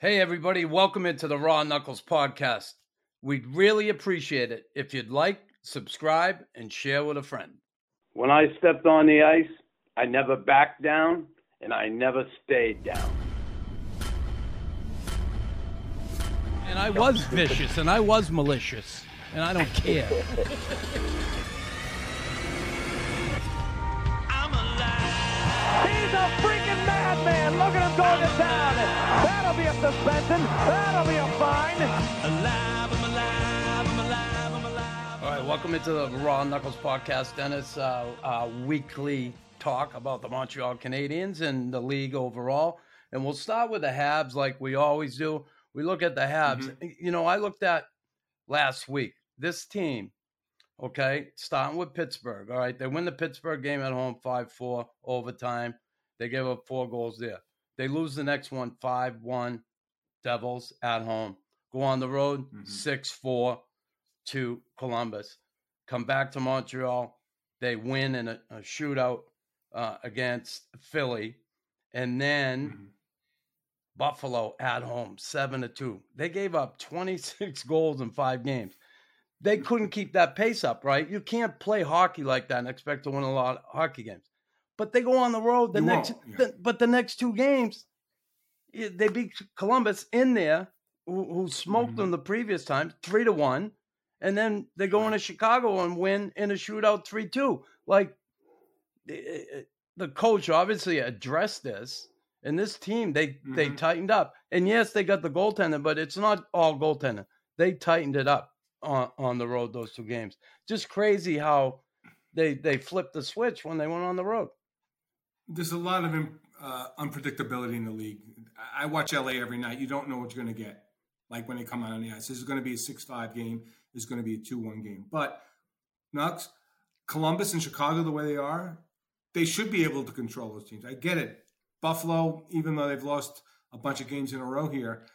Hey, everybody, welcome into the Raw Knuckles podcast. We'd really appreciate it if you'd like, subscribe, and share with a friend. When I stepped on the ice, I never backed down, and I never stayed down. And I was vicious, and I was malicious, and I don't care. He's a freaking madman. Look at him going to town. That'll be a suspension. That'll be a fine. I'm alive. All right, welcome into the Raw Knuckles podcast, Dennis. Our weekly talk about the Montreal Canadiens and the league overall. And we'll start with the Habs like we always do. We look at the Habs. Mm-hmm. You know, I looked at last week, this team. Okay, starting with Pittsburgh. All right, they win the Pittsburgh game at home 5-4 overtime. They gave up 4 goals there. They lose the next one 5-1 Devils at home. Go on the road 6-4 to Columbus. Come back to Montreal. They win in a shootout against Philly. And then Buffalo at home 7-2. They gave up 26 goals in 5 games. They couldn't keep that pace up, right? You can't play hockey like that and expect to win a lot of hockey games. But they go on the road the but the next 2 games, they beat Columbus in there, who smoked them the previous time, 3-1, and then they go into Chicago and win in a shootout 3-2. Like, the coach obviously addressed this, and this team they tightened up. And yes, they got the goaltender, but it's not all goaltender. They tightened it up on the road those 2 games. Just crazy how they flipped the switch when they went on the road. There's a lot of unpredictability in the league. I watch LA every night. You don't know what you're going to get. Like when they come out on the ice, this is going to be a 6-5 game. This is going to be a 2-1 game. But Knox, Columbus and Chicago, the way they are, they should be able to control those teams. I get it. Buffalo, even though they've lost a bunch of games in a row here,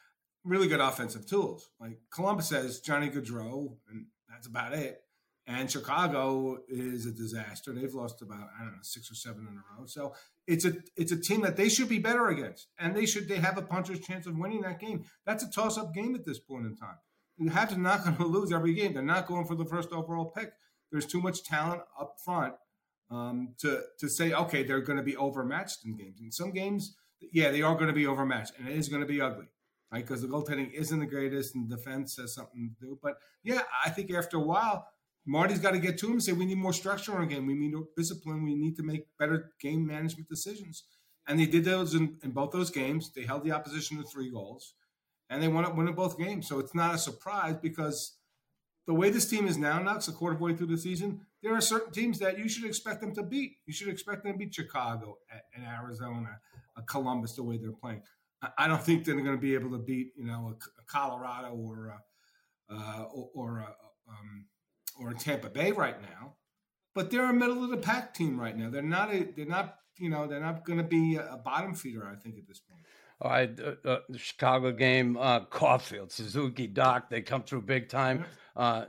really good offensive tools. Like Columbus has Johnny Gaudreau, and that's about it. And Chicago is a disaster. They've lost about, 6 or 7 in a row. So it's a team that they should be better against, and they have a puncher's chance of winning that game. That's a toss-up game at this point in time. You have to not going to lose every game. They're not going for the first overall pick. There's too much talent up front to say, okay, they're going to be overmatched in games. In some games, yeah, they are going to be overmatched, and it is going to be ugly. Right, because the goaltending isn't the greatest and defense has something to do. But, yeah, I think after a while, Marty's got to get to him and say, we need more structure on our game. We need more discipline. We need to make better game management decisions. And they did those in both those games. They held the opposition to 3 goals, and they won in both games. So it's not a surprise because the way this team is now, Knox, a quarter of the way through the season, there are certain teams that you should expect them to beat. You should expect them to beat Chicago and Arizona, Columbus, the way they're playing. I don't think they're going to be able to beat, a Colorado or a Tampa Bay right now, but they're a middle of the pack team right now. They're not going to be a bottom feeder, I think, at this point. All right, the Chicago game, Caulfield, Suzuki, Doc, they come through big time.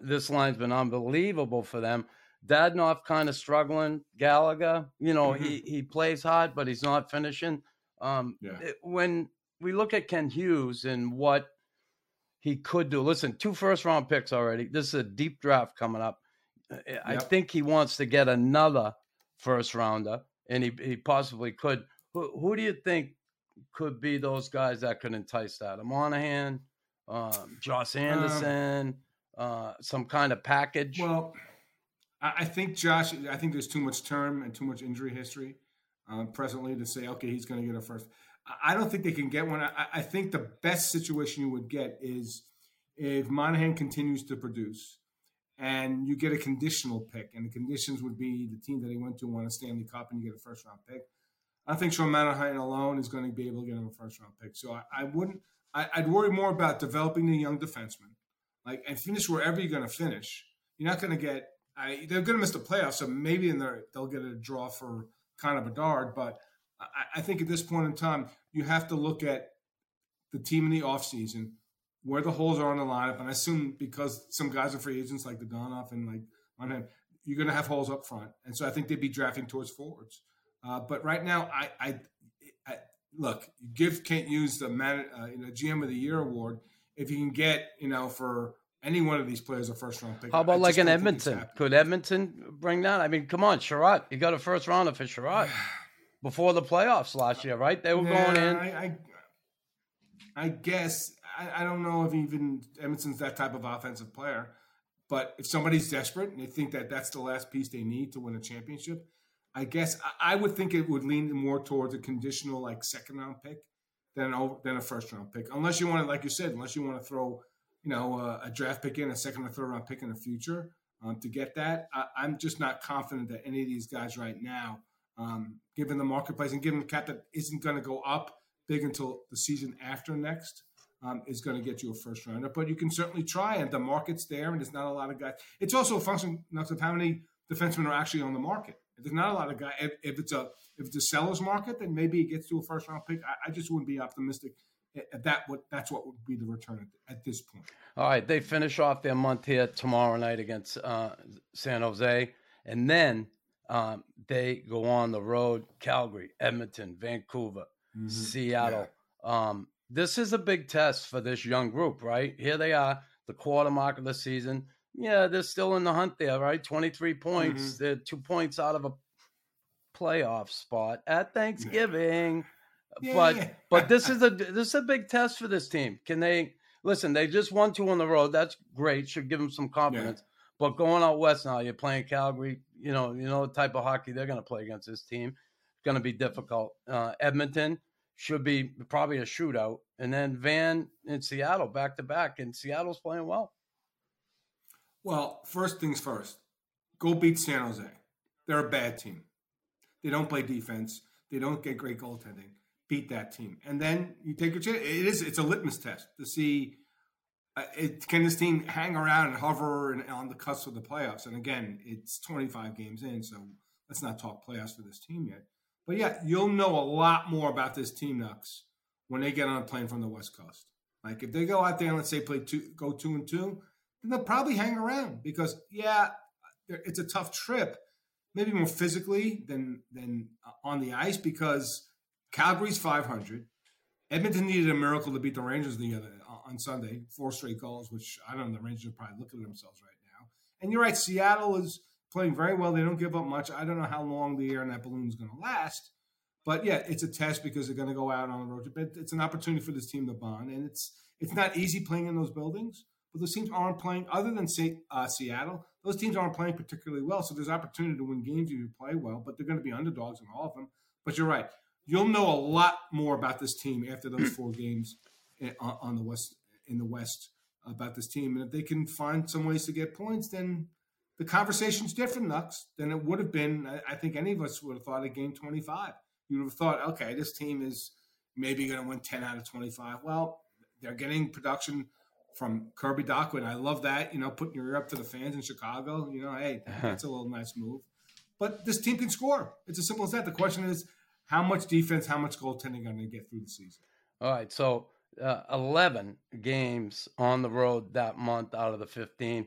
This line's been unbelievable for them. Dadnoff kind of struggling. Gallagher, he plays hard, but he's not finishing. When we look at Ken Hughes and what he could do, listen, 2 first-round picks already. This is a deep draft coming up. I think he wants to get another first-rounder, and he possibly could. Who do you think could be those guys that could entice that? A Monahan, Josh Anderson, some kind of package? Well, I think there's too much term and too much injury history presently to say, okay, he's going to get a first. I don't think they can get one. I think the best situation you would get is if Monahan continues to produce and you get a conditional pick, and the conditions would be the team that he went to won a Stanley Cup and you get a first-round pick. I think Sean Monahan alone is going to be able to get him a first-round pick. So I'd worry more about developing the young defenseman, and finish wherever you're going to finish. You're not going to get they're going to miss the playoffs, so maybe they'll get a draw for – kind of Bedard, but I think at this point in time, you have to look at the team in the offseason, where the holes are in the lineup, and I assume because some guys are free agents like the Donoff and like on him, you're going to have holes up front, and so I think they'd be drafting towards forwards. But right now, I look, give Kent Hughes the GM of the Year award if you can get, for any one of these players a first round pick. How about like an Edmonton? Could Edmonton bring that? I mean, come on, Sherratt. You got a first rounder for Sherratt before the playoffs last year, right? They were going in. I guess I don't know if even Edmonton's that type of offensive player, but if somebody's desperate and they think that that's the last piece they need to win a championship, I guess I would think it would lean more towards a conditional like second round pick than a first round pick, unless you want to, like you said, unless you want to throw a draft pick in, a second or third round pick in the future to get that. I'm just not confident that any of these guys right now, given the marketplace and given the cap that isn't going to go up big until the season after next, is going to get you a first rounder. But you can certainly try, and the market's there, and there's not a lot of guys. It's also a function of how many defensemen are actually on the market. If there's not a lot of guys, if it's a seller's market, then maybe it gets to a first round pick. I just wouldn't be optimistic at that. That's what would be the return at this point. All right, they finish off their month here tomorrow night against San Jose, and then they go on the road: Calgary, Edmonton, Vancouver, Seattle. Yeah. This is a big test for this young group, right? Here they are, the quarter mark of the season. Yeah, they're still in the hunt there, right? 23 points. Mm-hmm. They're 2 points out of a playoff spot at Thanksgiving. Yeah. But this is a big test for this team. Can they listen? They just won 2 on the road. That's great. Should give them some confidence. Yeah. But going out west now, you're playing Calgary. You know the type of hockey they're going to play against this team. It's going to be difficult. Edmonton should be probably a shootout, and then Van and Seattle back to back, and Seattle's playing well. Well, first things first, go beat San Jose. They're a bad team. They don't play defense. They don't get great goaltending. Beat that team. And then you take a chance. It's a litmus test to see, can this team hang around and hover and on the cusp of the playoffs? And again, it's 25 games in, so let's not talk playoffs for this team yet. But yeah, you'll know a lot more about this team, Nux, when they get on a plane from the West Coast. Like if they go out there and let's say go 2-2, and they'll probably hang around because, yeah, it's a tough trip, maybe more physically than on the ice because Calgary's 500. Edmonton needed a miracle to beat the Rangers on Sunday, 4 straight goals, which I don't know, the Rangers are probably looking at themselves right now. And you're right, Seattle is playing very well. They don't give up much. I don't know how long the air in that balloon is going to last. But, yeah, it's a test because they're going to go out on the road trip. It's an opportunity for this team to bond, and it's not easy playing in those buildings. But those teams aren't playing, other than Seattle, those teams aren't playing particularly well. So there's opportunity to win games if you play well, but they're going to be underdogs in all of them. But you're right. You'll know a lot more about this team after those 4 games in the West about this team. And if they can find some ways to get points, then the conversation's different, Nux, than it would have been. I think any of us would have thought at game 25. You would have thought, okay, this team is maybe going to win 10 out of 25. Well, they're getting production from Kirby Dockwood. I love that, putting your ear up to the fans in Chicago. Hey, that's a little nice move. But this team can score. It's as simple as that. The question is, how much defense, how much goaltending are going to get through the season? All right, so 11 games on the road that month out of the 15.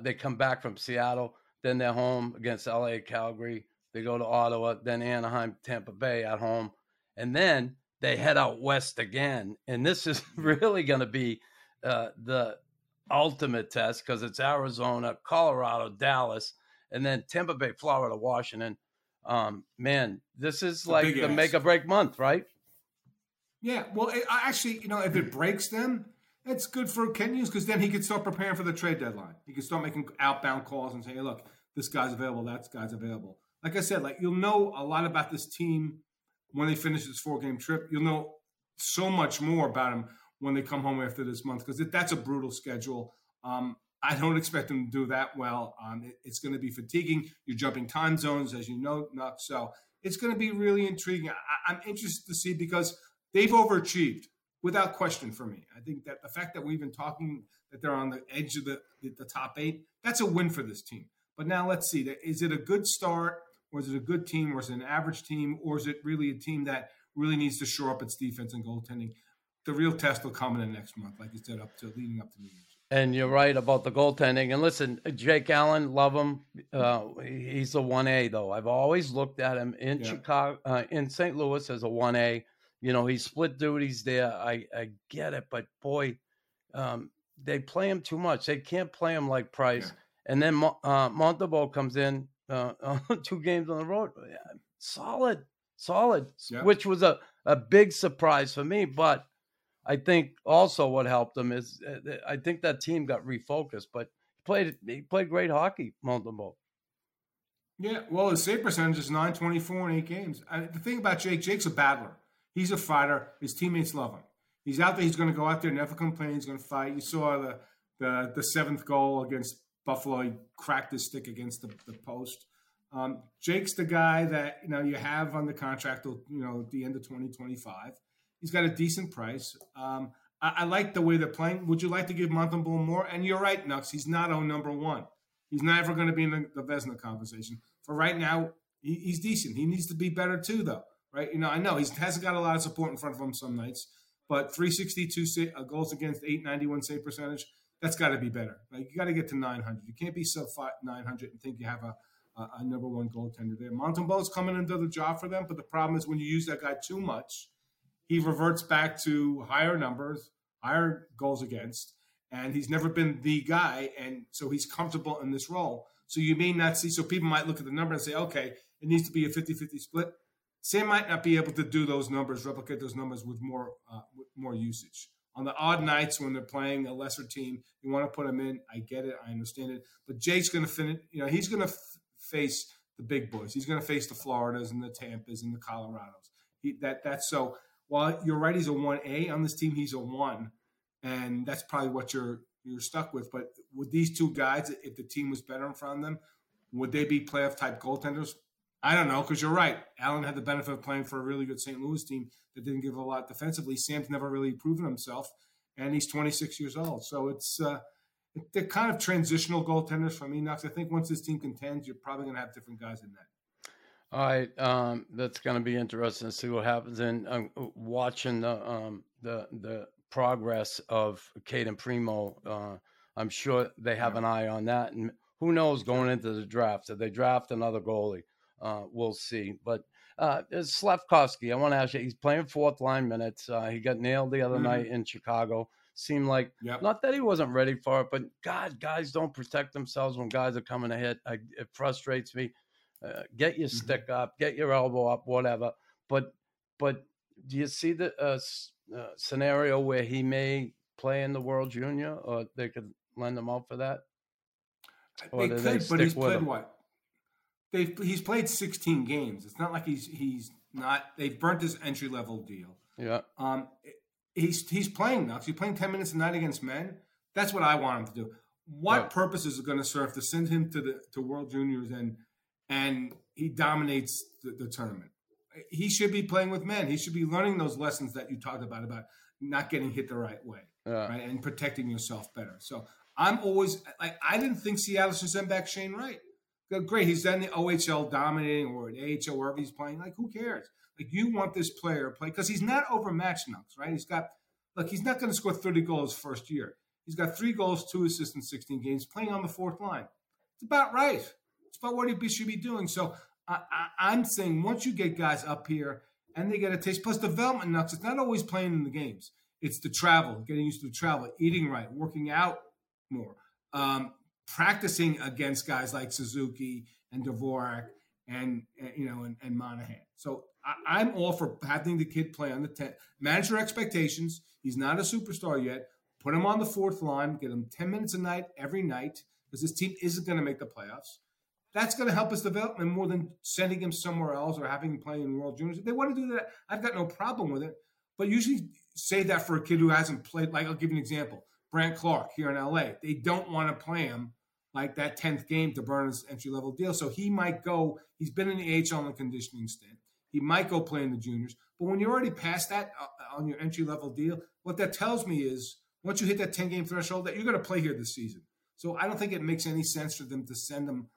They come back from Seattle, then they're home against LA, Calgary. They go to Ottawa, then Anaheim, Tampa Bay at home. And then they head out west again. And this is really going to be – the ultimate test because it's Arizona, Colorado, Dallas, and then Tampa Bay, Florida, Washington. Man, this is like the make or break month, right? Yeah. Well, if it breaks them, that's good for Ken Hughes because then he can start preparing for the trade deadline. He can start making outbound calls and saying, hey, look, this guy's available, that guy's available. Like I said, you'll know a lot about this team when they finish this 4-game trip. You'll know so much more about them when they come home after this month, because that's a brutal schedule. I don't expect them to do that well. It's going to be fatiguing. You're jumping time zones, as you know, Nuck. So it's going to be really intriguing. I'm interested to see because they've overachieved without question for me. I think that the fact that we've been talking that they're on the edge of the top 8, that's a win for this team. But now let's see. Is it a good start, or is it a good team, or is it an average team, or is it really a team that really needs to shore up its defense and goaltending? The real test will come in the next month, like you said, leading up to New Year's. And you're right about the goaltending. And listen, Jake Allen, love him. He's the 1A, though. I've always looked at him in Chicago, in St. Louis as a 1A. You know, he's split duties there. I get it, but boy, they play him too much. They can't play him like Price. Yeah. And then Montembeault comes in 2 games on the road. Solid, yeah. Which was a big surprise for me. But I think also what helped him is I think that team got refocused, but he played great hockey, Montembeault. Yeah, well, his save percentage is .924 in 8 games. The thing about Jake's a battler. He's a fighter. His teammates love him. He's out there. He's going to go out there, never complain. He's going to fight. You saw the 7th goal against Buffalo. He cracked his stick against the post. Jake's the guy that you have on the contract till at the end of 2025. He's got a decent price. I like the way they're playing. Would you like to give Montembeault more? And you're right, Nux. He's not on #1. He's never going to be in the Vezina conversation. For right now, he's decent. He needs to be better too, though, right? I know he hasn't got a lot of support in front of him some nights, but 362 goals against, .891 save percentage. That's got to be better. Like, you got to get to 900. You can't be sub 900 and think you have a #1 goaltender there. Montembeault's coming into the job for them, but the problem is when you use that guy too much, he reverts back to higher numbers, higher goals against, and he's never been the guy, and so he's comfortable in this role. So you may not see – so people might look at the number and say, okay, it needs to be a 50-50 split. Sam might not be able to do those numbers, replicate those numbers with more usage. On the odd nights when they're playing a lesser team, you want to put him in. I get it. I understand it. But Jake's going to finish – he's going to face the big boys. He's going to face the Floridas and the Tampas and the Colorados. So – well, you're right. He's a 1A on this team. He's a 1, and that's probably what you're stuck with. But with these two guys, if the team was better in front of them, would they be playoff type goaltenders? I don't know, because you're right. Allen had the benefit of playing for a really good St. Louis team that didn't give a lot defensively. Sam's never really proven himself, and he's 26 years old. So it's they're kind of transitional goaltenders for me, Knox. I think once this team contends, you're probably going to have different guys in that. All right, that's going to be interesting to see what happens. And I'm watching the progress of Caden Primo. I'm sure they have an eye on that. And who knows going into the draft? If they draft another goalie, we'll see. But Slafkovsky, I want to ask you, he's playing 4th line minutes. He got nailed the other night in Chicago. Seemed like, not that he wasn't ready for it, but God, guys don't protect themselves when guys are coming to hit. It frustrates me. Get your stick up, get your elbow up, whatever. But do you see the scenario where he may play in the World Junior, or they could lend him out for that? He's played 16 games. It's not like he's not. They've burnt his entry level deal. Yeah. He's playing now. If you're playing 10 minutes a night against men, that's what I want him to do. What purpose is it going to serve to send him to World Juniors and he dominates the tournament? He should be playing with men. He should be learning those lessons that you talked about not getting hit the right way, right, and protecting yourself better. So I'm always like, I didn't think Seattle should send back Shane Wright. Great, he's done the OHL dominating or an AHL wherever he's playing. Like, who cares? Like, you want this player to play because he's not overmatched, Nux, right? He's not going to score 30 goals first year. He's got 3 goals, 2 assists in 16 games, playing on the 4th line. It's about right. But what he should be doing. So I'm saying once you get guys up here and they get a taste, plus development, Nux, it's not always playing in the games. It's the travel, getting used to the travel, eating right, working out more, practicing against guys like Suzuki and Dvorak and Monahan. So I'm all for having the kid play on the 10. Manage your expectations. He's not a superstar yet. Put him on the 4th line. Get him 10 minutes a night every night because this team isn't going to make the playoffs. That's going to help his development more than sending him somewhere else or having him play in World Juniors. If they want to do that, I've got no problem with it. But usually say that for a kid who hasn't played. Like, I'll give you an example. Brant Clark here in L.A. They don't want to play him like that 10th game to burn his entry-level deal. So he might go – he's been in the AHL on the conditioning stint. He might go play in the juniors. But when you're already past that on your entry-level deal, what that tells me is once you hit that 10-game threshold, that you're going to play here this season. So I don't think it makes any sense for them to send him –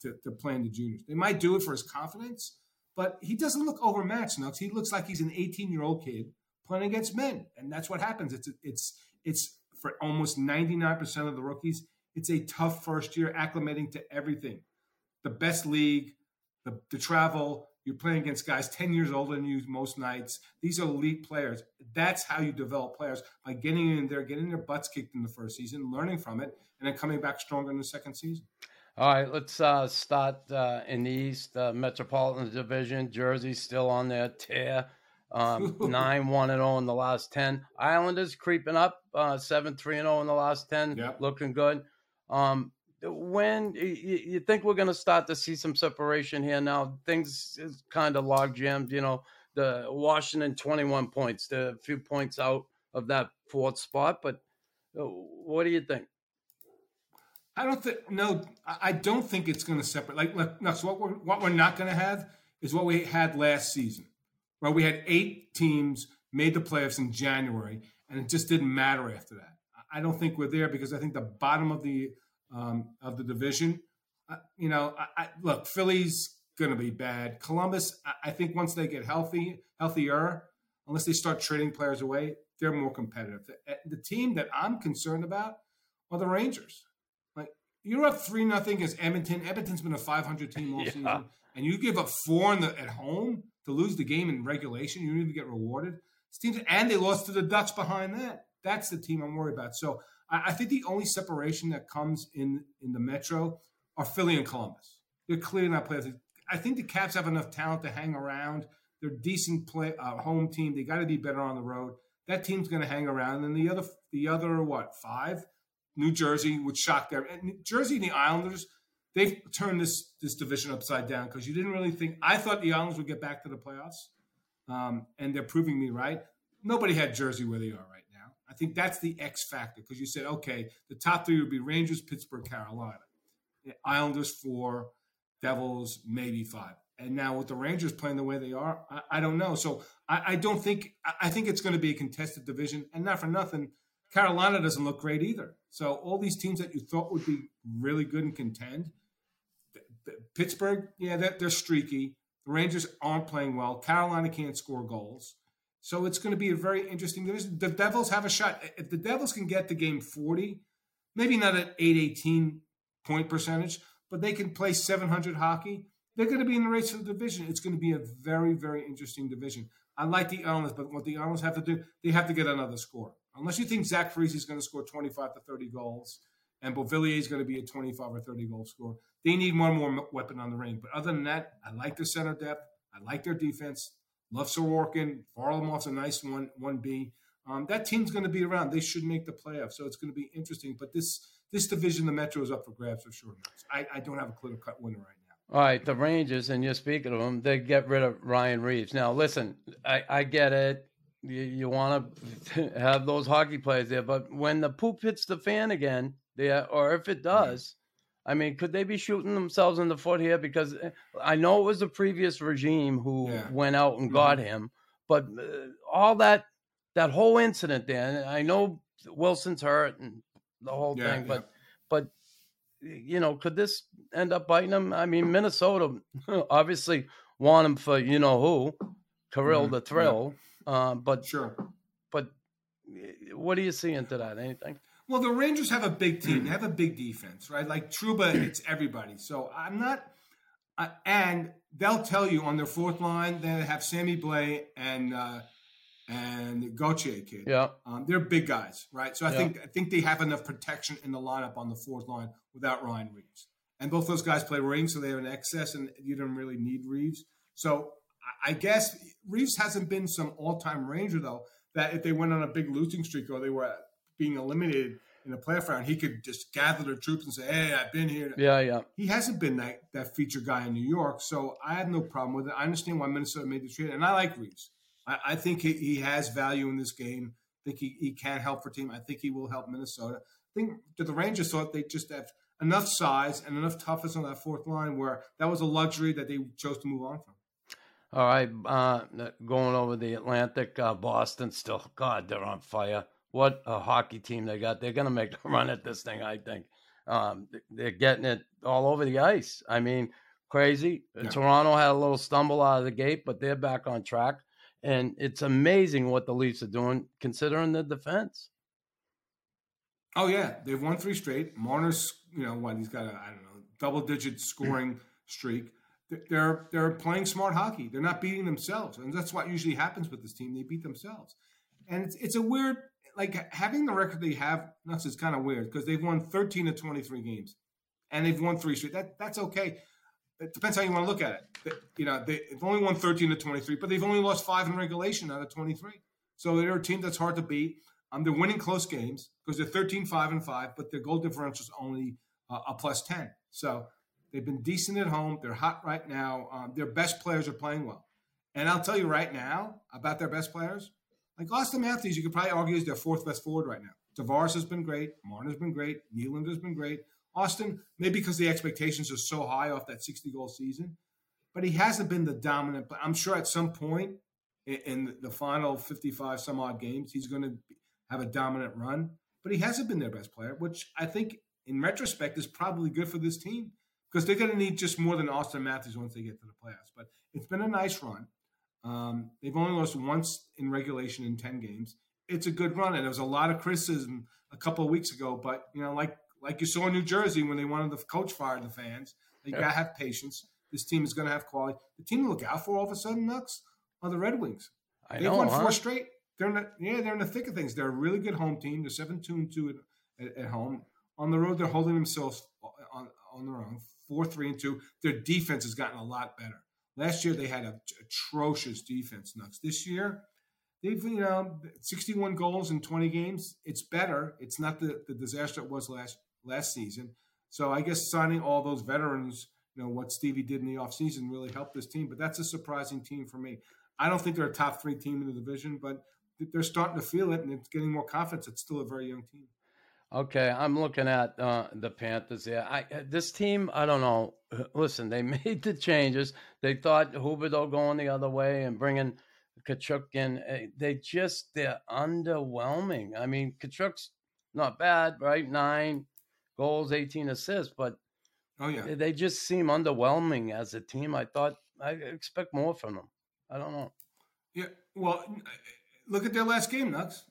to play in the juniors. They might do it for his confidence, but he doesn't look overmatched, Nux. He looks like he's an 18-year-old kid playing against men, and that's what happens. It's for almost 99% of the rookies, it's a tough first year acclimating to everything. The best league, the travel, You're playing against guys 10 years older than you most nights. These are elite players. That's how you develop players, by getting in there, getting their butts kicked in the first season, learning from it, and then coming back stronger in the second season. All right, let's start in the East Metropolitan Division. Jersey's still on their tear, 9-1-0 in the last 10. Islanders creeping up, 7-3-0 in the last 10, yep. Looking good. When you think we're going to start to see some separation here now? Things is kind of log jammed, you know, the Washington 21 points, they're a few points out of that fourth spot. But what do you think? I don't think it's going to separate. So what we're not going to have is what we had last season, where we had 8 teams made the playoffs in January, and it just didn't matter after that. I don't think we're there, because I think the bottom of the division, Philly's going to be bad. Columbus, I think once they get healthier, unless they start trading players away, they're more competitive. The team that I'm concerned about are the Rangers. You're up 3-0 against Edmonton. Edmonton's been a 500 team all season, and you give up 4 at home to lose the game in regulation. You don't even get rewarded. And they lost to the Ducks behind that. That's the team I'm worried about. So I think the only separation that comes in the Metro are Philly and Columbus. They're clearly not players. I think the Caps have enough talent to hang around. They're a decent home team. They got to be better on the road. That team's going to hang around. And the other 5? New Jersey would shock there. And New Jersey and the Islanders, they've turned this division upside down, because you didn't really think – I thought the Islanders would get back to the playoffs, and they're proving me right. Nobody had Jersey where they are right now. I think that's the X factor, because you said, okay, the top 3 would be Rangers, Pittsburgh, Carolina. The Islanders 4, Devils maybe 5. And now with the Rangers playing the way they are, I don't know. So I don't think – I think it's going to be a contested division, and not for nothing – Carolina doesn't look great either. So all these teams that you thought would be really good and contend, Pittsburgh, they're streaky. The Rangers aren't playing well. Carolina can't score goals. So it's going to be a very interesting division. The Devils have a shot. If the Devils can get to game 40, maybe not at 818 point percentage, but they can play 700 hockey, they're going to be in the race for the division. It's going to be a very, very interesting division. I like the Islanders, but what the Islanders have to do, they have to get another score. Unless you think Zach Parise is going to score 25 to 30 goals and Beauvillier is going to be a 25 or 30 goal scorer, they need one more weapon on the ring. But other than that, I like their center depth. I like their defense. Love Sorokin. Varlamov's a nice 1B. That team's going to be around. They should make the playoffs, so it's going to be interesting. But this division, the Metro, is up for grabs for sure. I don't have a clear-cut winner right now. All right, the Rangers, and you're speaking of them, they get rid of Ryan Reeves. Now, listen, I get it. You want to have those hockey players there, but when the poop hits the fan again, or if it does, I mean, could they be shooting themselves in the foot here? Because I know it was the previous regime who went out and got him, but all that whole incident there, and I know Wilson's hurt and the whole thing, but you know, could this end up biting him? I mean, Minnesota obviously want him for you know who, Kirill the Thrill. Yeah. But what do you see into that? Anything? Well, the Rangers have a big team. They have a big defense, right? Like Trouba, it's everybody. So I'm not and they'll tell you on their fourth line, they have Sammy Blais and Gauthier kid. Yeah. They're big guys, right? So I think they have enough protection in the lineup on the fourth line without Ryan Reeves. And both those guys play rings, so they have an excess, and you don't really need Reeves. So I guess Reeves hasn't been some all-time Ranger, though, that if they went on a big losing streak or they were being eliminated in a playoff round, he could just gather their troops and say, hey, I've been here. Yeah. He hasn't been that feature guy in New York, so I have no problem with it. I understand why Minnesota made the trade, and I like Reeves. I think he has value in this game. I think he can help for team. I think he will help Minnesota. I think that the Rangers thought they just have enough size and enough toughness on that fourth line where that was a luxury that they chose to move on from. All right, going over the Atlantic, Boston still. God, they're on fire. What a hockey team they got. They're going to make a run at this thing, I think. They're getting it all over the ice. I mean, crazy. Yeah. Toronto had a little stumble out of the gate, but they're back on track. And it's amazing what the Leafs are doing, considering the defense. Oh, yeah. They've won 3 straight. Marner's, he's got a double-digit scoring streak. They're playing smart hockey. They're not beating themselves, and that's what usually happens with this team. They beat themselves, and it's a weird, like, having the record they have. Nuts is kind of weird because they've won 13 of 23 games, and they've won 3 straight. That's okay. It depends how you want to look at it. You know, they've only won 13 of 23, but they've only lost 5 in regulation out of 23. So they're a team that's hard to beat. They're winning close games because they're 13-5-5, but their goal differential is only a plus 10. So they've been decent at home. They're hot right now. Their best players are playing well. And I'll tell you right now about their best players, like Austin Matthews, you could probably argue is their 4th best forward right now. Tavares has been great. Marner's been great. Nylander has been great. Austin, maybe because the expectations are so high off that 60-goal season, but he hasn't been the dominant. But I'm sure at some point in the final 55-some-odd games, he's going to have a dominant run. But he hasn't been their best player, which I think in retrospect is probably good for this team because they're going to need just more than Austin Matthews once they get to the playoffs. But it's been a nice run. They've only lost once in regulation in 10 games. It's a good run, and there was a lot of criticism a couple of weeks ago, but, you know, like you saw in New Jersey when they wanted the coach fired the fans. They got to have patience. This team is going to have quality. The team to look out for all of a sudden, Nucks, are the Red Wings. They've won 4 straight. They're in the thick of things. They're a really good home team. They're 7-2-2 at home. On the road, they're holding themselves on their own, 4-3-2. Their defense has gotten a lot better. Last year, they had an atrocious defense, Nucks. This year, they've, 61 goals in 20 games. It's better. It's not the disaster it was last season. So I guess signing all those veterans, what Stevie did in the offseason really helped this team. But that's a surprising team for me. I don't think they're a top 3 team in the division, but they're starting to feel it, and it's getting more confidence. It's still a very young team. Okay, I'm looking at the Panthers here. This team, I don't know. Listen, they made the changes. They thought Huberdeau going the other way and bringing Kachuk in. They're underwhelming. I mean, Kachuk's not bad, right? 9 goals, 18 assists, but they just seem underwhelming as a team. I expect more from them. I don't know. Yeah, well, look at their last game, Nucks.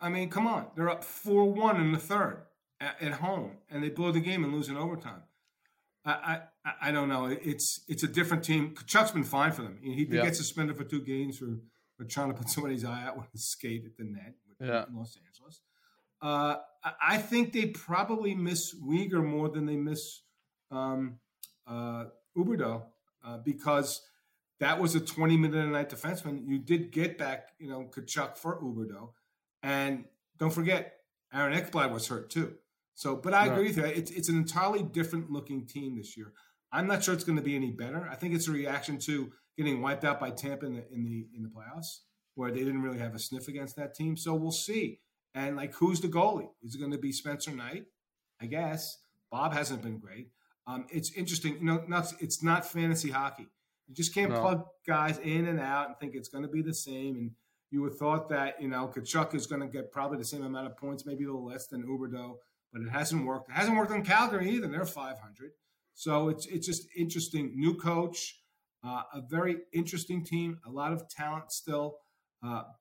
I mean, come on. They're up 4-1 in the third at home, and they blow the game and lose in overtime. I don't know. It's a different team. Kachuk's been fine for them. He gets suspended for 2 games for trying to put somebody's eye out with a skate at the net in Los Angeles. I think they probably miss Weegar more than they miss Huberdeau because that was a 20-minute-a-night defenseman. You did get back, Kachuk for Huberdeau. And don't forget, Aaron Ekblad was hurt too. So, but I agree with you. It's an entirely different-looking team this year. I'm not sure it's going to be any better. I think it's a reaction to getting wiped out by Tampa in the playoffs, where they didn't really have a sniff against that team. So we'll see. And, who's the goalie? Is it going to be Spencer Knight? I guess. Bob hasn't been great. It's interesting. It's not fantasy hockey. You just can't plug guys in and out and think it's going to be the same. And you would thought that, Kachuk is going to get probably the same amount of points, maybe a little less than Huberdeau, but it hasn't worked. It hasn't worked on Calgary either. They're 500. So it's just interesting. New coach, a very interesting team, a lot of talent still,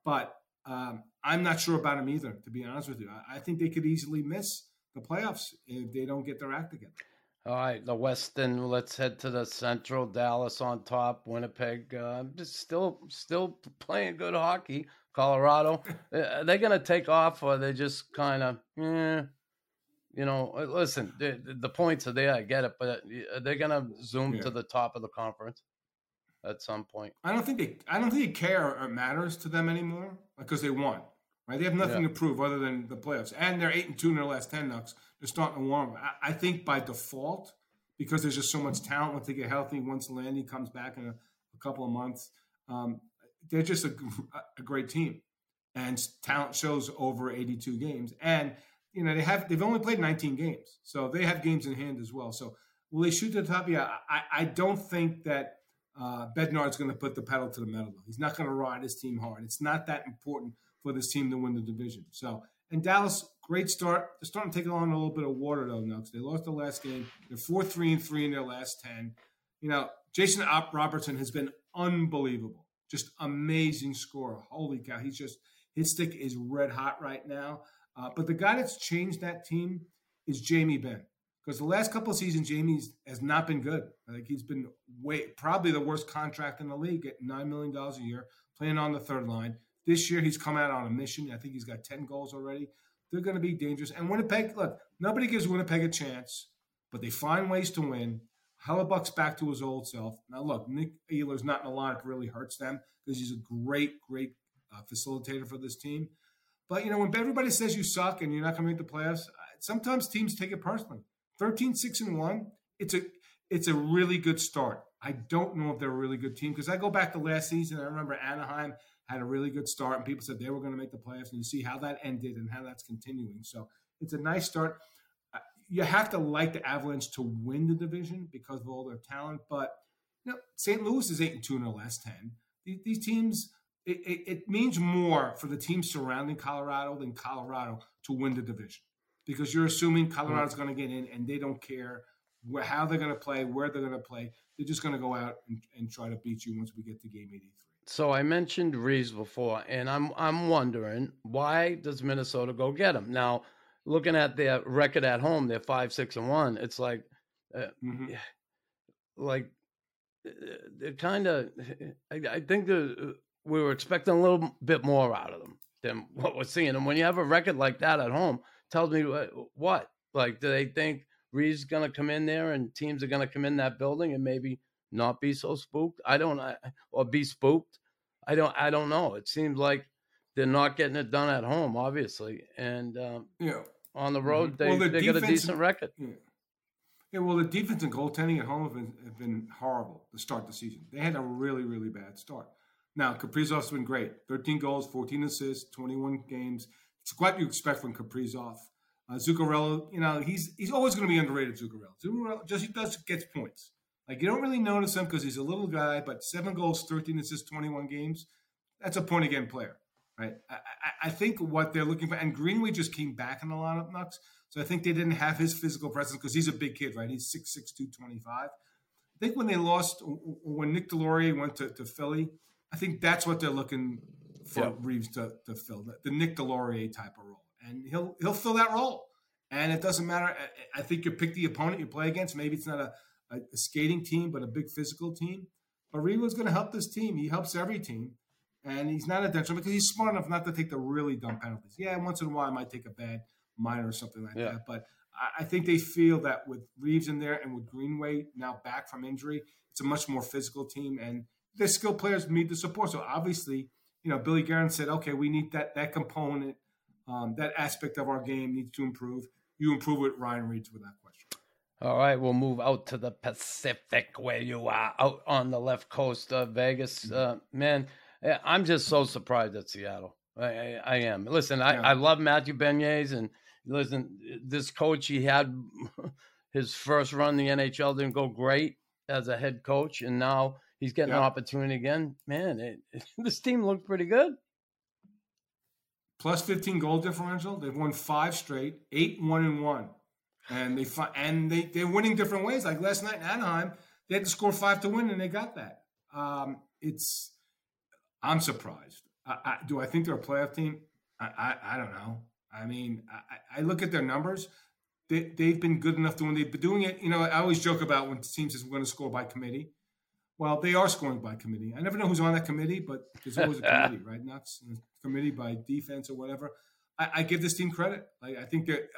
but I'm not sure about them either, to be honest with you. I think they could easily miss the playoffs if they don't get their act together. All right, the Western. Let's head to the Central. Dallas on top. Winnipeg still playing good hockey. Colorado. Are they going to take off, or are they just kind of, Listen, the points are there. I get it, but are they going to zoom to the top of the conference at some point? I don't think they care or matters to them anymore because they won. Right? They have nothing to prove other than the playoffs, and they're 8-2 in their last 10. Nucks. They're starting to warm. I think by default, because there's just so much talent once they get healthy, once Landy comes back in a couple of months, they're just a great team, and talent shows over 82 games. And they've only played 19 games, so they have games in hand as well. So will they shoot to the top? Yeah, I don't think that Bednar's going to put the pedal to the metal. He's not going to ride his team hard. It's not that important for this team to win the division. So, and Dallas, great start. They're starting to take on a little bit of water, though, Nucks. They lost the last game. They're 4-3-3 in their last 10. Jason Robertson has been unbelievable. Just amazing scorer. Holy cow. His stick is red hot right now. But the guy that's changed that team is Jamie Benn. Because the last couple of seasons, Jamie has not been good. I think he's been probably the worst contract in the league at $9 million a year, playing on the third line. This year, he's come out on a mission. I think he's got 10 goals already. They're going to be dangerous. And Winnipeg, look, nobody gives Winnipeg a chance, but they find ways to win. Hellebuck's back to his old self. Now, look, Nick Ehlers not in the lineup really hurts them because he's a great, great facilitator for this team. But, you know, when everybody says you suck and you're not going to make the playoffs, sometimes teams take it personally. 13-6-1, it's a really good start. I don't know if they're a really good team because I go back to last season. I remember Anaheim had a really good start, and people said they were going to make the playoffs, and you see how that ended and how that's continuing. So it's a nice start. You have to like the Avalanche to win the division because of all their talent. But you know, St. Louis is 8-2 in the last 10. These teams, it means more for the teams surrounding Colorado than Colorado to win the division. Because you're assuming Colorado's going to get in, and they don't care how they're going to play, where they're going to play. They're just going to go out and try to beat you once we get to game 83. So I mentioned Reeves before, and I'm wondering, why does Minnesota go get him? Now, looking at their record at home, they're 5-6-1. It's like, they're kind of. I think we were expecting a little bit more out of them than what we're seeing. And when you have a record like that at home, tells me what? Like, do they think Reeves going to come in there and teams are going to come in that building and maybe not be so spooked? Or be spooked? I don't know. It seems like they're not getting it done at home, obviously. And on the road, they got a decent record. Yeah. Well, the defense and goaltending at home have been horrible to start the season. They had a really, really bad start. Now, Kaprizov's been great. 13 goals, 14 assists, 21 games. It's what you expect from Kaprizov. Zuccarello, you know, he's always going to be underrated, Zuccarello just gets points. Like, you don't really notice him because he's a little guy, but 7 goals, 13 assists, 21 games, that's a point-a-game player, right? I think what they're looking for, and Greenway just came back in the lineup, Nux, so I think they didn't have his physical presence because he's a big kid, right? He's 6'6", 225. I think when they lost, when Nick Delorier went to Philly, I think that's what they're looking for Reeves to fill the Nick Delorier type of role, and he'll fill that role. And it doesn't matter. I think you pick the opponent you play against. Maybe it's not a skating team, but a big physical team. But Reeves is going to help this team. He helps every team, and he's not a detriment because he's smart enough not to take the really dumb penalties. Yeah, once in a while I might take a bad minor or something like that. But I think they feel that with Reeves in there and with Greenway now back from injury, it's a much more physical team, and their skilled players need the support. So obviously, you know, Billy Guerin said, okay, we need that component, that aspect of our game needs to improve. You improve with Ryan Reeves without question. All right, we'll move out to the Pacific where you are out on the left coast of Vegas. Man, I'm just so surprised at Seattle. I am. Listen, I love Matthew Beniers, and listen, this coach, he had his first run in the NHL, didn't go great as a head coach, and now – he's getting an opportunity again. Man, this team looked pretty good. Plus 15 goal differential. They've won 5 straight, 8-1-1. And they're winning different ways. Like last night in Anaheim, they had to score 5 to win, and they got that. I'm surprised. Do I think they're a playoff team? I don't know. I mean, I look at their numbers. They've been good enough to win. They've been doing it. You know, I always joke about when the team says we're going to score by committee. Well, they are scoring by committee. I never know who's on that committee, but there's always a committee, right? Not a committee by defense or whatever. I give this team credit. I think that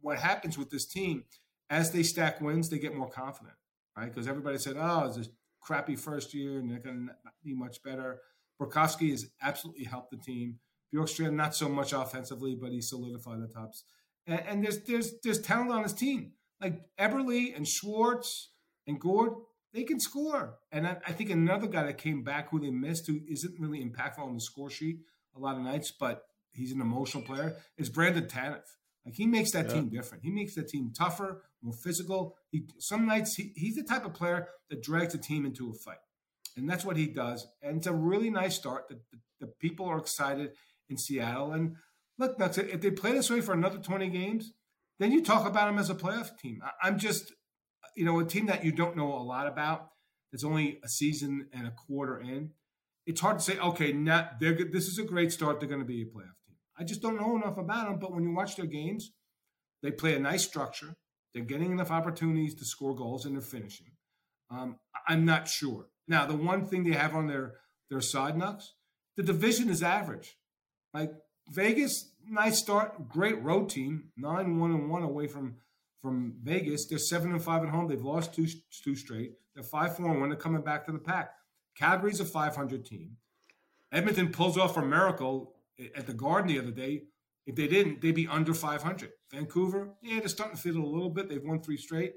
what happens with this team, as they stack wins, they get more confident, right? Because everybody said, oh, it's a crappy first year and they're going to be much better. Borkowski has absolutely helped the team. Bjorkstrand, not so much offensively, but he solidified the tops. And there's talent on his team. Like Eberle and Schwartz and Gord, they can score. And I think another guy that came back who they missed, who isn't really impactful on the score sheet a lot of nights, but he's an emotional player, is Brandon Tanev. Like, he makes that team different. He makes that team tougher, more physical. Some nights he's the type of player that drags a team into a fight. And that's what he does. And it's a really nice start. The people are excited in Seattle. And look, if they play this way for another 20 games, then you talk about them as a playoff team. I'm just... you know, a team that you don't know a lot about, that's only a season and a quarter in, it's hard to say, okay, this is a great start. They're going to be a playoff team. I just don't know enough about them. But when you watch their games, they play a nice structure. They're getting enough opportunities to score goals, and they're finishing. I'm not sure. Now, the one thing they have on their side, Knucks, the division is average. Like Vegas, nice start, great road team, 9-1-1 away from Vegas. They're 7-5 at home. They've lost two straight. They're 5-4-1. They're coming back to the pack. Calgary's a 500 team. Edmonton pulls off a miracle at the Garden the other day. If they didn't, they'd be under 500. Vancouver, yeah, they're starting to fiddle a little bit. They've won 3 straight,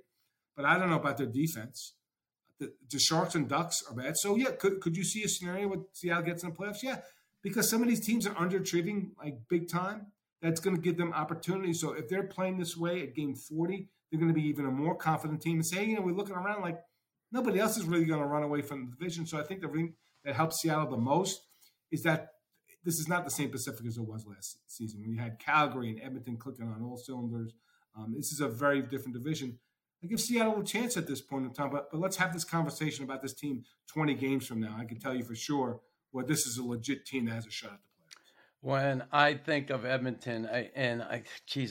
but I don't know about their defense. The Sharks and Ducks are bad. So, yeah, could you see a scenario where Seattle gets in the playoffs? Yeah, because some of these teams are underachieving like big time. That's going to give them opportunity. So if they're playing this way at game 40, they're going to be even a more confident team and say, we're looking around like nobody else is really going to run away from the division. So I think the thing that helps Seattle the most is that this is not the same Pacific as it was last season when you had Calgary and Edmonton clicking on all cylinders. This is a very different division. I give Seattle a chance at this point in time, but let's have this conversation about this team 20 games from now. I can tell you for sure well, this is a legit team that has a shot at the playoffs. When I think of Edmonton, I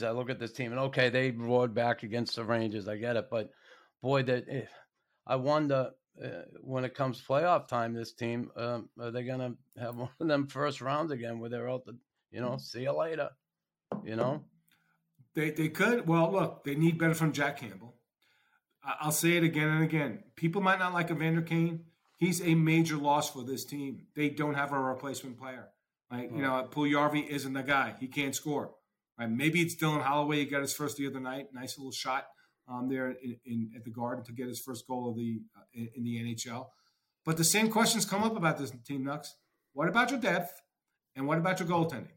look at this team, and okay, they roared back against the Rangers. I get it, but boy, I wonder when it comes playoff time, this team, are they going to have one of them first rounds again where they're out to, see you later, They could. Well, look, they need better from Jack Campbell. I'll say it again and again. People might not like Evander Kane. He's a major loss for this team. They don't have a replacement player. Right? Oh. Puljujarvi isn't the guy. He can't score. Right? Maybe it's Dylan Holloway. He got his first the other night. Nice little shot there at the Garden to get his first goal of the in the NHL. But the same questions come up about this team, Nux. What about your depth? And what about your goaltending?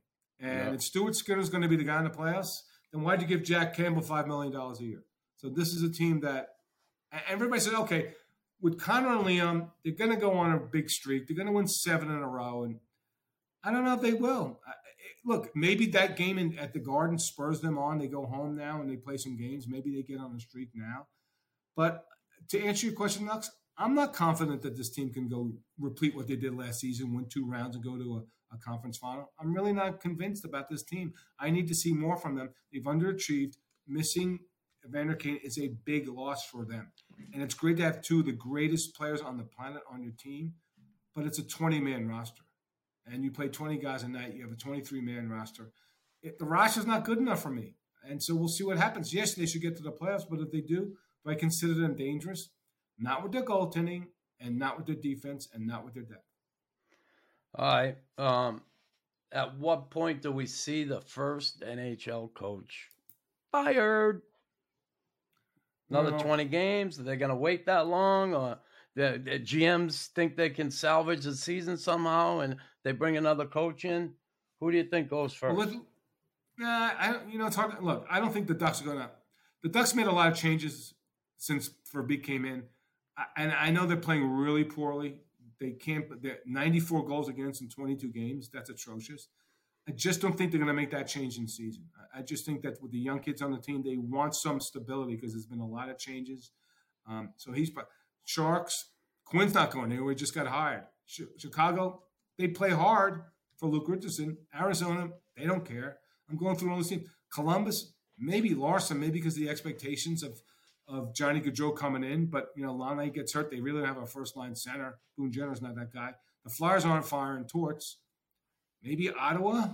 And if Stuart Skinner's going to be the guy in the playoffs, then why'd you give Jack Campbell $5 million a year? So this is a team that everybody said, okay, with Connor and Liam, they're going to go on a big streak. They're going to win 7 in a row, and I don't know if they will. Look, maybe that game at the Garden spurs them on. They go home now and they play some games. Maybe they get on a streak now. But to answer your question, Knox, I'm not confident that this team can go repeat what they did last season, win 2 rounds and go to a conference final. I'm really not convinced about this team. I need to see more from them. They've underachieved. Missing Evander Kane is a big loss for them. And it's great to have 2 of the greatest players on the planet on your team, but it's a 20-man roster. And you play 20 guys a night, you have a 23-man roster. The roster's not good enough for me. And so we'll see what happens. Yes, they should get to the playoffs, but if they do I consider them dangerous? Not with their goaltending and not with their defense and not with their depth. All right. At what point do we see the first NHL coach fired? Another 20 games? Are they going to wait that long? Or the GMs think they can salvage the season somehow and they bring another coach in? Who do you think goes first? Well, it's hard. Look, I don't think the Ducks are going to. The Ducks made a lot of changes since Verbeek came in. And I know they're playing really poorly. They can't. They're 94 goals against in 22 games. That's atrocious. I just don't think they're going to make that change in season. I just think that with the young kids on the team, they want some stability because there's been a lot of changes. So he's – Sharks, Quinn's not going anywhere. He just got hired. Chicago, they play hard for Luke Richardson. Arizona, they don't care. I'm going through all these teams. Columbus, maybe Larson, maybe because of the expectations of Johnny Gaudreau coming in. But, Lonnie gets hurt. They really don't have a first-line center. Boone Jenner's not that guy. The Flyers aren't firing Torts. Maybe Ottawa.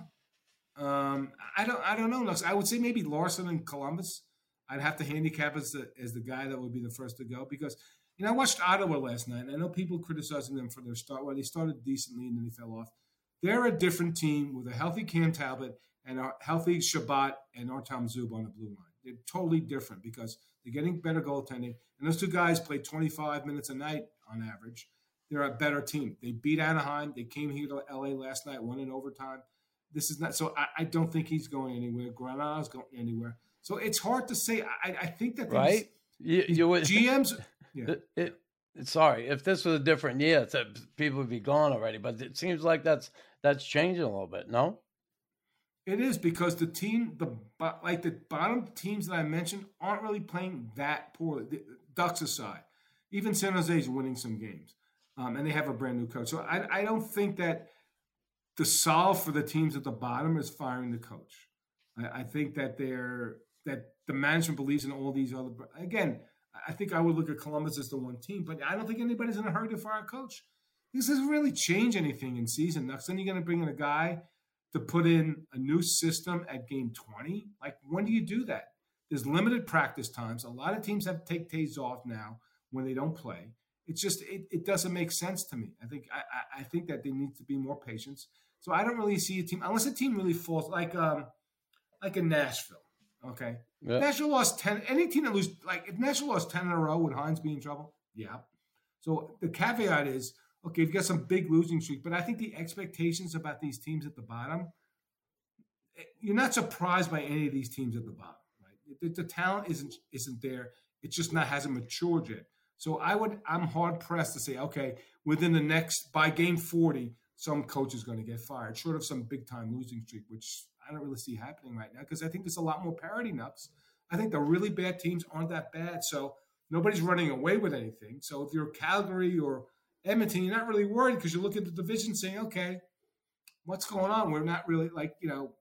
I don't know. I would say maybe Larson and Columbus. I'd have to handicap as the guy that would be the first to go because I watched Ottawa last night, and I know people criticizing them for their start. Well, they started decently and then they fell off. They're a different team with a healthy Cam Talbot and a healthy Shabbat and Artem Zub on the blue line. They're totally different because they're getting better goaltending, and those 2 guys play 25 minutes a night on average. They're a better team. They beat Anaheim. They came here to L.A. last night, won in overtime. This is not – so I don't think he's going anywhere. Granada's going anywhere. So it's hard to say. I think that – right? GMs – yeah. Sorry. If this was a different year, people would be gone already. But it seems like that's changing a little bit, no? It is because the team – the bottom teams that I mentioned aren't really playing that poorly. The Ducks aside, even San Jose is winning some games. And they have a brand new coach. So I don't think that the solve for the teams at the bottom is firing the coach. I think that they're that the management believes in all these other. Again, I think I would look at Columbus as the one team, but I don't think anybody's in a hurry to fire a coach. This doesn't really change anything in season. Next, then you're going to bring in a guy to put in a new system at game 20. Like, when do you do that? There's limited practice times. A lot of teams have to take days off now when they don't play. It's just it doesn't make sense to me. I think that they need to be more patient. So I don't really see a team, unless a team really falls like a Nashville. Okay, yeah. Nashville lost 10. Any team that loses, like if Nashville lost 10 in a row, would Hines be in trouble? Yeah. So the caveat is, okay, you've got some big losing streak, but I think the expectations about these teams at the bottom, you're not surprised by any of these teams at the bottom, right? The talent isn't there. It just hasn't matured yet. So I'm hard pressed to say, okay, within the next, by game 40, some coach is going to get fired, short of some big time losing streak, which I don't really see happening right now, because I think there's a lot more parity nuts. I think the really bad teams aren't that bad. So nobody's running away with anything. So if you're Calgary or Edmonton, you're not really worried because you look at the division saying, okay, what's going on? We're not really like, you know,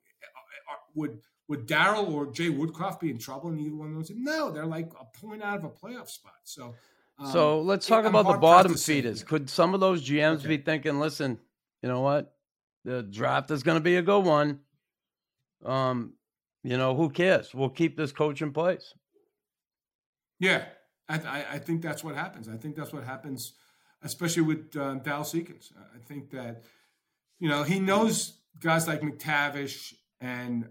would Darryl or Jay Woodcroft be in trouble? And either one of those? No, they're like a point out of a playoff spot. So let's talk about the bottom feeders. Could some of those GMs be thinking, listen, you know what? The draft is going to be a good one. You know, who cares? We'll keep this coach in place. Yeah, I think that's what happens. I think that's what happens, especially with Dal Seekins. I think that, you know, he knows guys like McTavish and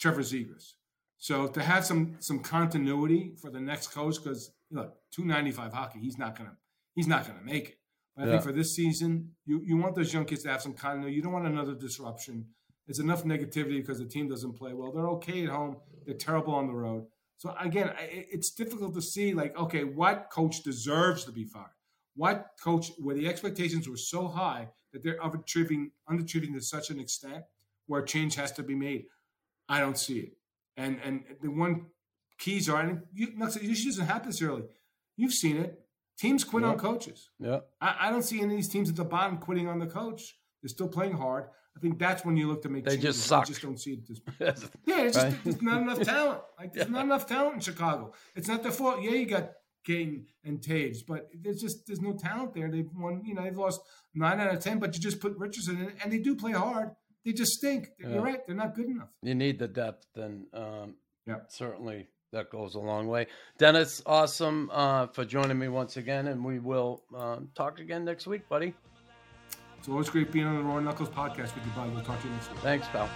Trevor Zegras. So to have some continuity for the next coach, because look, 295 hockey, he's not gonna make it. But I think for this season, you want those young kids to have some continuity. You don't want another disruption. There's enough negativity because the team doesn't play well. They're okay at home. They're terrible on the road. So again, it's difficult to see, like, okay, what coach deserves to be fired? What coach, where the expectations were so high that they're underachieving to such an extent where change has to be made? I don't see it. And the one keys are, and you shouldn't happen this early. You've seen it. Teams quit on coaches. Yeah, I don't see any of these teams at the bottom quitting on the coach. They're still playing hard. I think that's when you look to make changes. They just suck. I just don't see it this point. There's not enough talent. Like, there's not enough talent in Chicago. It's not their fault. Yeah, you got King and Taves, but there's no talent there. They've won, you know, they've lost 9 out of 10, but you just put Richardson in, and they do play hard. They just stink. You're right. They're not good enough. You need the depth, and certainly that goes a long way. Dennis, awesome for joining me once again, and we will talk again next week, buddy. It's always great being on the Raw Knuckles podcast with you, buddy. We'll talk to you next week. Thanks, pal.